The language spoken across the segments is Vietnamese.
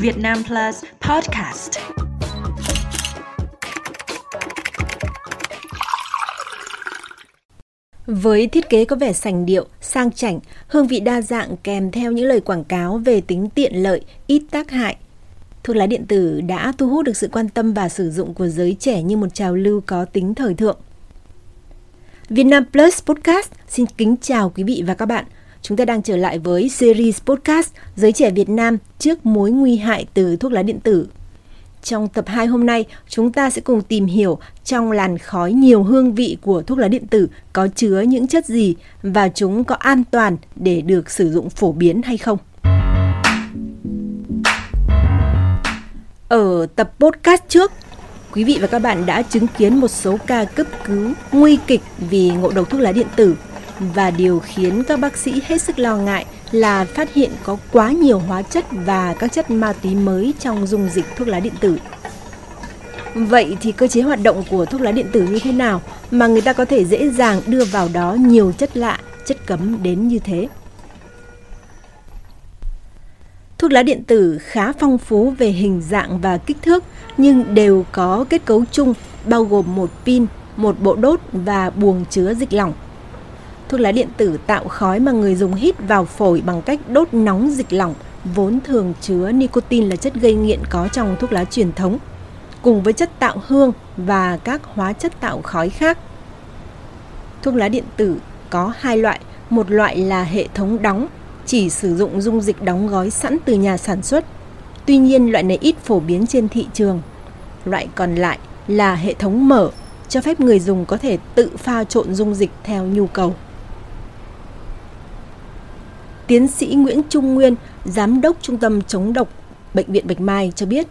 Việt Nam Plus Podcast. Với thiết kế có vẻ sành điệu, sang chảnh, hương vị đa dạng kèm theo những lời quảng cáo về tính tiện lợi, ít tác hại, thuốc lá điện tử đã thu hút được sự quan tâm và sử dụng của giới trẻ như một trào lưu có tính thời thượng. Việt Nam Plus Podcast xin kính chào quý vị và các bạn. Chúng ta đang trở lại với series podcast Giới trẻ Việt Nam trước mối nguy hại từ thuốc lá điện tử. Trong tập 2 hôm nay, chúng ta sẽ cùng tìm hiểu trong làn khói nhiều hương vị của thuốc lá điện tử có chứa những chất gì và chúng có an toàn để được sử dụng phổ biến hay không. Ở tập podcast trước, quý vị và các bạn đã chứng kiến một số ca cấp cứu nguy kịch vì ngộ độc thuốc lá điện tử. Và điều khiến các bác sĩ hết sức lo ngại là phát hiện có quá nhiều hóa chất và các chất ma túy mới trong dung dịch thuốc lá điện tử. Vậy thì cơ chế hoạt động của thuốc lá điện tử như thế nào mà người ta có thể dễ dàng đưa vào đó nhiều chất lạ, chất cấm đến như thế? Thuốc lá điện tử khá phong phú về hình dạng và kích thước nhưng đều có kết cấu chung bao gồm một pin, một bộ đốt và buồng chứa dịch lỏng. Thuốc lá điện tử tạo khói mà người dùng hít vào phổi bằng cách đốt nóng dịch lỏng vốn thường chứa nicotine là chất gây nghiện có trong thuốc lá truyền thống, cùng với chất tạo hương và các hóa chất tạo khói khác. Thuốc lá điện tử có hai loại, một loại là hệ thống đóng, chỉ sử dụng dung dịch đóng gói sẵn từ nhà sản xuất. Tuy nhiên, loại này ít phổ biến trên thị trường. Loại còn lại là hệ thống mở, cho phép người dùng có thể tự pha trộn dung dịch theo nhu cầu. Tiến sĩ Nguyễn Trung Nguyên, Giám đốc Trung tâm Chống độc Bệnh viện Bạch Mai cho biết.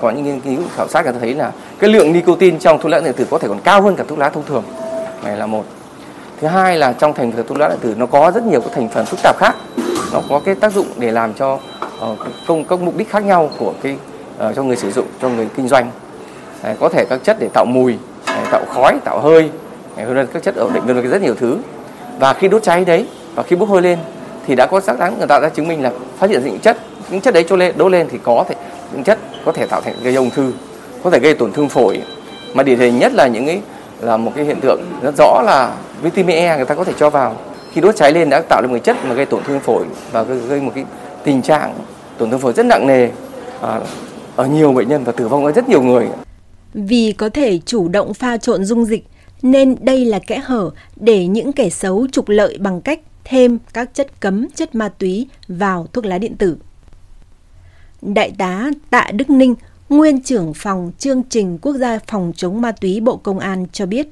Có những nghiên cứu khảo sát cho thấy là cái lượng nicotine trong thuốc lá điện tử có thể còn cao hơn cả thuốc lá thông thường. Này là một. Thứ hai là trong thành phần thuốc lá điện tử nó có rất nhiều các thành phần phức tạp khác. Nó có cái tác dụng để làm cho các mục đích khác nhau của cho người sử dụng, cho người kinh doanh. Có thể các chất để tạo mùi, tạo khói, tạo hơi, các chất ổn định, rất nhiều thứ. Và khi đốt cháy đấy và khi bốc hơi lên thì đã có xác đáng người ta đã chứng minh là phát hiện những chất đấy đốt lên thì có thể những chất có thể tạo thành gây ung thư, có thể gây tổn thương phổi. Mà điển hình nhất là một cái hiện tượng rất rõ là vitamin E người ta có thể cho vào khi đốt cháy lên đã tạo ra một chất mà gây tổn thương phổi và gây một cái tình trạng tổn thương phổi rất nặng nề ở nhiều bệnh nhân và tử vong ở rất nhiều người. Vì có thể chủ động pha trộn dung dịch nên đây là kẽ hở để những kẻ xấu trục lợi bằng cách thêm các chất cấm, chất ma túy vào thuốc lá điện tử. Đại tá Tạ Đức Ninh, Nguyên trưởng phòng chương trình quốc gia phòng chống ma túy Bộ Công an cho biết.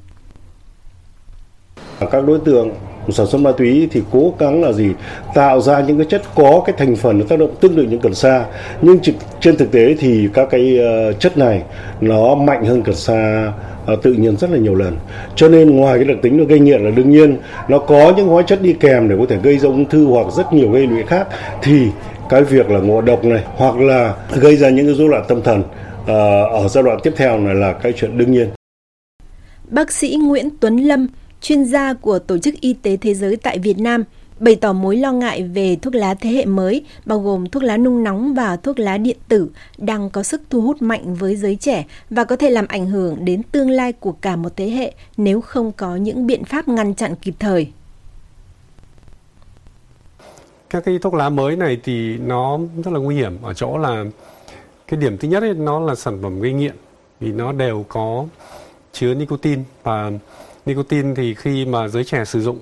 Các đối tượng sản xuất ma túy thì cố gắng là gì? Tạo ra những cái chất có cái thành phần tác động tương tự như cần sa. Nhưng trên thực tế thì các cái chất này nó mạnh hơn cần sa tự nhiên rất là nhiều lần. Cho nên ngoài cái đặc tính nó gây nghiện là đương nhiên nó có những hóa chất đi kèm để có thể gây ra ung thư hoặc rất nhiều gây lụy khác. Thì cái việc là ngộ độc này hoặc là gây ra những cái rối loạn tâm thần ở giai đoạn tiếp theo này là cái chuyện đương nhiên. Bác sĩ Nguyễn Tuấn Lâm, chuyên gia của Tổ chức Y tế Thế giới tại Việt Nam, bày tỏ mối lo ngại về thuốc lá thế hệ mới, bao gồm thuốc lá nung nóng và thuốc lá điện tử, đang có sức thu hút mạnh với giới trẻ và có thể làm ảnh hưởng đến tương lai của cả một thế hệ nếu không có những biện pháp ngăn chặn kịp thời. Các cái thuốc lá mới này thì nó rất là nguy hiểm ở chỗ là cái điểm thứ nhất ấy, nó là sản phẩm gây nghiện vì nó đều có chứa nicotine và nicotine thì khi mà giới trẻ sử dụng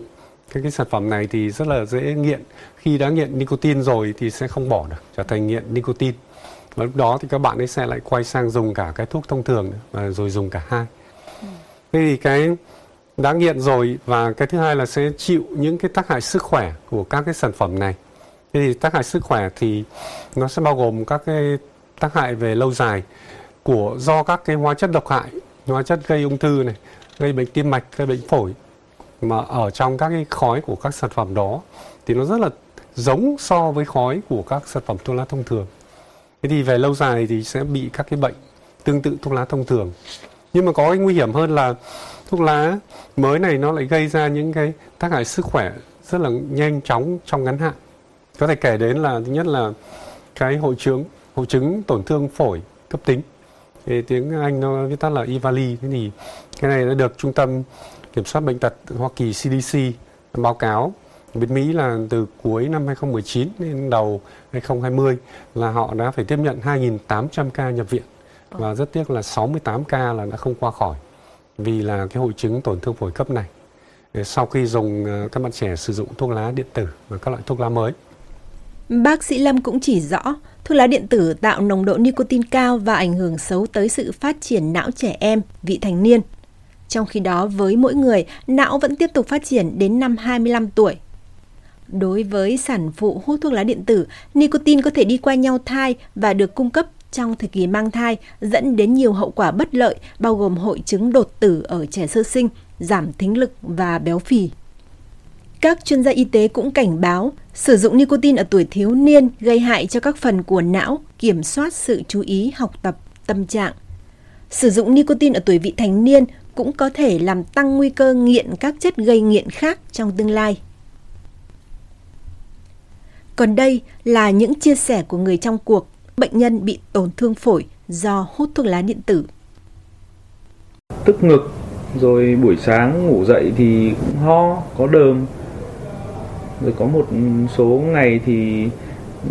cái sản phẩm này thì rất là dễ nghiện. Khi đã nghiện nicotine rồi thì sẽ không bỏ được, trở thành nghiện nicotine. Và lúc đó thì các bạn ấy sẽ lại quay sang dùng cả cái thuốc thông thường và rồi dùng cả hai. Thế thì cái đã nghiện rồi và cái thứ hai là sẽ chịu những cái tác hại sức khỏe của các cái sản phẩm này. Thế thì tác hại sức khỏe thì nó sẽ bao gồm các cái tác hại về lâu dài do các cái hóa chất độc hại, hóa chất gây ung thư này, gây bệnh tim mạch, gây bệnh phổi. Mà ở trong các cái khói của các sản phẩm đó thì nó rất là giống so với khói của các sản phẩm thuốc lá thông thường. Thế thì về lâu dài thì sẽ bị các cái bệnh tương tự thuốc lá thông thường. Nhưng mà có cái nguy hiểm hơn là thuốc lá mới này nó lại gây ra những cái tác hại sức khỏe rất là nhanh chóng trong ngắn hạn. Có thể kể đến là thứ nhất là cái hội chứng tổn thương phổi cấp tính. Thì tiếng Anh nó viết tắt là EVALI. Thế thì cái này đã được Trung tâm Kiểm soát Bệnh tật Hoa Kỳ CDC báo cáo bên Mỹ là từ cuối năm 2019 đến đầu 2020 là họ đã phải tiếp nhận 2.800 ca nhập viện. Và rất tiếc là 68 ca là đã không qua khỏi vì là cái hội chứng tổn thương phổi cấp này. Sau khi dùng các bạn trẻ sử dụng thuốc lá điện tử và các loại thuốc lá mới. Bác sĩ Lâm cũng chỉ rõ, thuốc lá điện tử tạo nồng độ nicotine cao và ảnh hưởng xấu tới sự phát triển não trẻ em, vị thành niên. Trong khi đó, với mỗi người, não vẫn tiếp tục phát triển đến năm 25 tuổi. Đối với sản phụ hút thuốc lá điện tử, nicotine có thể đi qua nhau thai và được cung cấp trong thời kỳ mang thai, dẫn đến nhiều hậu quả bất lợi, bao gồm hội chứng đột tử ở trẻ sơ sinh, giảm thính lực và béo phì. Các chuyên gia y tế cũng cảnh báo, sử dụng nicotine ở tuổi thiếu niên gây hại cho các phần của não, kiểm soát sự chú ý, học tập, tâm trạng. Sử dụng nicotine ở tuổi vị thành niên cũng có thể làm tăng nguy cơ nghiện các chất gây nghiện khác trong tương lai. Còn đây là những chia sẻ của người trong cuộc, bệnh nhân bị tổn thương phổi do hút thuốc lá điện tử. Tức ngực, rồi buổi sáng ngủ dậy thì cũng ho, có đờm. Rồi có một số ngày thì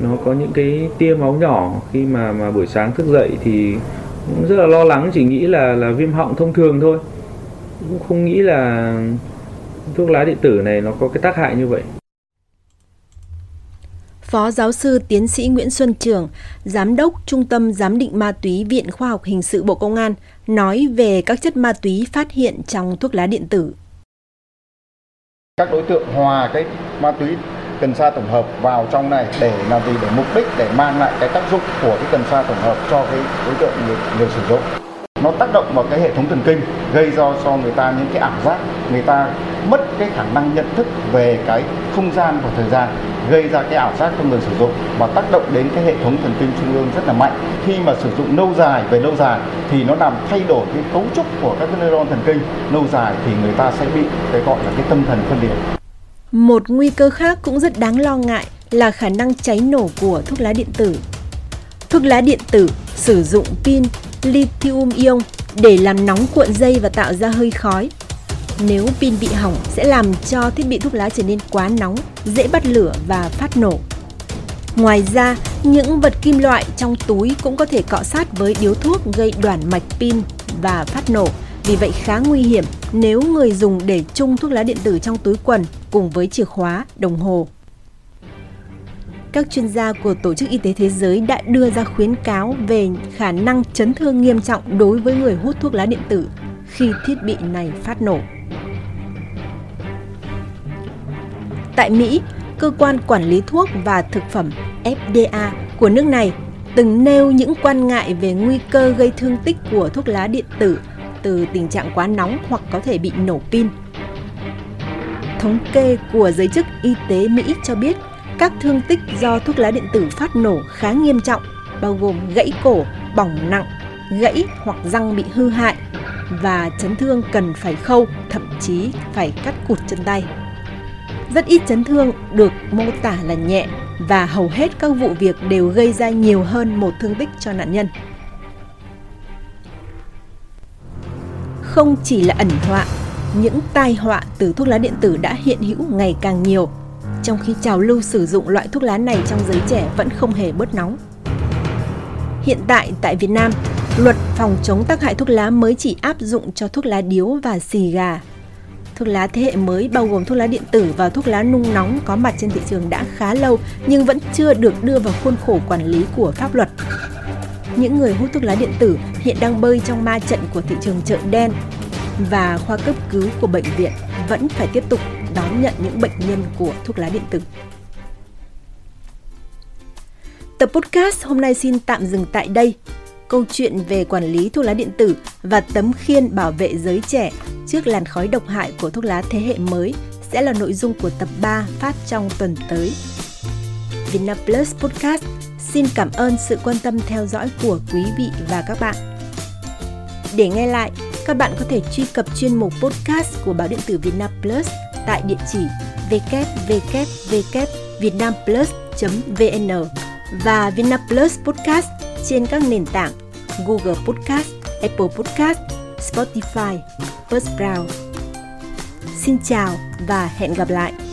nó có những cái tia máu nhỏ khi mà buổi sáng thức dậy thì cũng rất là lo lắng, chỉ nghĩ là viêm họng thông thường thôi. Cũng không nghĩ là thuốc lá điện tử này nó có cái tác hại như vậy. Phó giáo sư tiến sĩ Nguyễn Xuân Trường, Giám đốc Trung tâm Giám định Ma túy Viện Khoa học Hình sự Bộ Công an, nói về các chất ma túy phát hiện trong thuốc lá điện tử. Các đối tượng hòa cái ma túy cần sa tổng hợp vào trong này để làm gì? Để mục đích để mang lại cái tác dụng của cái cần sa tổng hợp cho cái đối tượng người sử dụng. Nó tác động vào cái hệ thống thần kinh, gây ra cho người ta những cái ảo giác, người ta mất cái khả năng nhận thức về cái không gian và thời gian, gây ra cái ảo giác cho người sử dụng và tác động đến cái hệ thống thần kinh trung ương rất là mạnh. Khi mà sử dụng lâu dài thì nó làm thay đổi cái cấu trúc của các cái neuron thần kinh, lâu dài thì người ta sẽ bị cái gọi là cái tâm thần phân liệt. Một nguy cơ khác cũng rất đáng lo ngại là khả năng cháy nổ của thuốc lá điện tử. Thuốc lá điện tử sử dụng pin lithium-ion để làm nóng cuộn dây và tạo ra hơi khói. Nếu pin bị hỏng sẽ làm cho thiết bị thuốc lá trở nên quá nóng, dễ bắt lửa và phát nổ. Ngoài ra, những vật kim loại trong túi cũng có thể cọ sát với điếu thuốc gây đoản mạch pin và phát nổ. Vì vậy khá nguy hiểm nếu người dùng để chung thuốc lá điện tử trong túi quần cùng với chìa khóa, đồng hồ. Các chuyên gia của Tổ chức Y tế Thế giới đã đưa ra khuyến cáo về khả năng chấn thương nghiêm trọng đối với người hút thuốc lá điện tử khi thiết bị này phát nổ. Tại Mỹ, cơ quan quản lý thuốc và thực phẩm FDA của nước này từng nêu những quan ngại về nguy cơ gây thương tích của thuốc lá điện tử từ tình trạng quá nóng hoặc có thể bị nổ pin. Thống kê của giới chức y tế Mỹ cho biết các thương tích do thuốc lá điện tử phát nổ khá nghiêm trọng, bao gồm gãy cổ, bỏng nặng, gãy hoặc răng bị hư hại và chấn thương cần phải khâu, thậm chí phải cắt cụt chân tay. Rất ít chấn thương được mô tả là nhẹ và hầu hết các vụ việc đều gây ra nhiều hơn một thương tích cho nạn nhân. Không chỉ là ẩn họa, những tai họa từ thuốc lá điện tử đã hiện hữu ngày càng nhiều, trong khi trào lưu sử dụng loại thuốc lá này trong giới trẻ vẫn không hề bớt nóng. Hiện tại Việt Nam, luật phòng chống tác hại thuốc lá mới chỉ áp dụng cho thuốc lá điếu và xì gà. Thuốc lá thế hệ mới bao gồm thuốc lá điện tử và thuốc lá nung nóng có mặt trên thị trường đã khá lâu nhưng vẫn chưa được đưa vào khuôn khổ quản lý của pháp luật. Những người hút thuốc lá điện tử hiện đang bơi trong ma trận của thị trường chợ đen và khoa cấp cứu của bệnh viện vẫn phải tiếp tục đón nhận những bệnh nhân của thuốc lá điện tử. Tập podcast hôm nay xin tạm dừng tại đây. Câu chuyện về quản lý thuốc lá điện tử và tấm khiên bảo vệ giới trẻ trước làn khói độc hại của thuốc lá thế hệ mới sẽ là nội dung của tập 3 phát trong tuần tới. Vietnam Plus Podcast xin cảm ơn sự quan tâm theo dõi của quý vị và các bạn. Để nghe lại, các bạn có thể truy cập chuyên mục podcast của báo điện tử Vietnam Plus tại địa chỉ www.vietnamplus.vn vietnamplus.vn và Việt Nam Plus Podcast trên các nền tảng Google Podcast, Apple Podcast, Spotify, First Browse. Xin chào và hẹn gặp lại!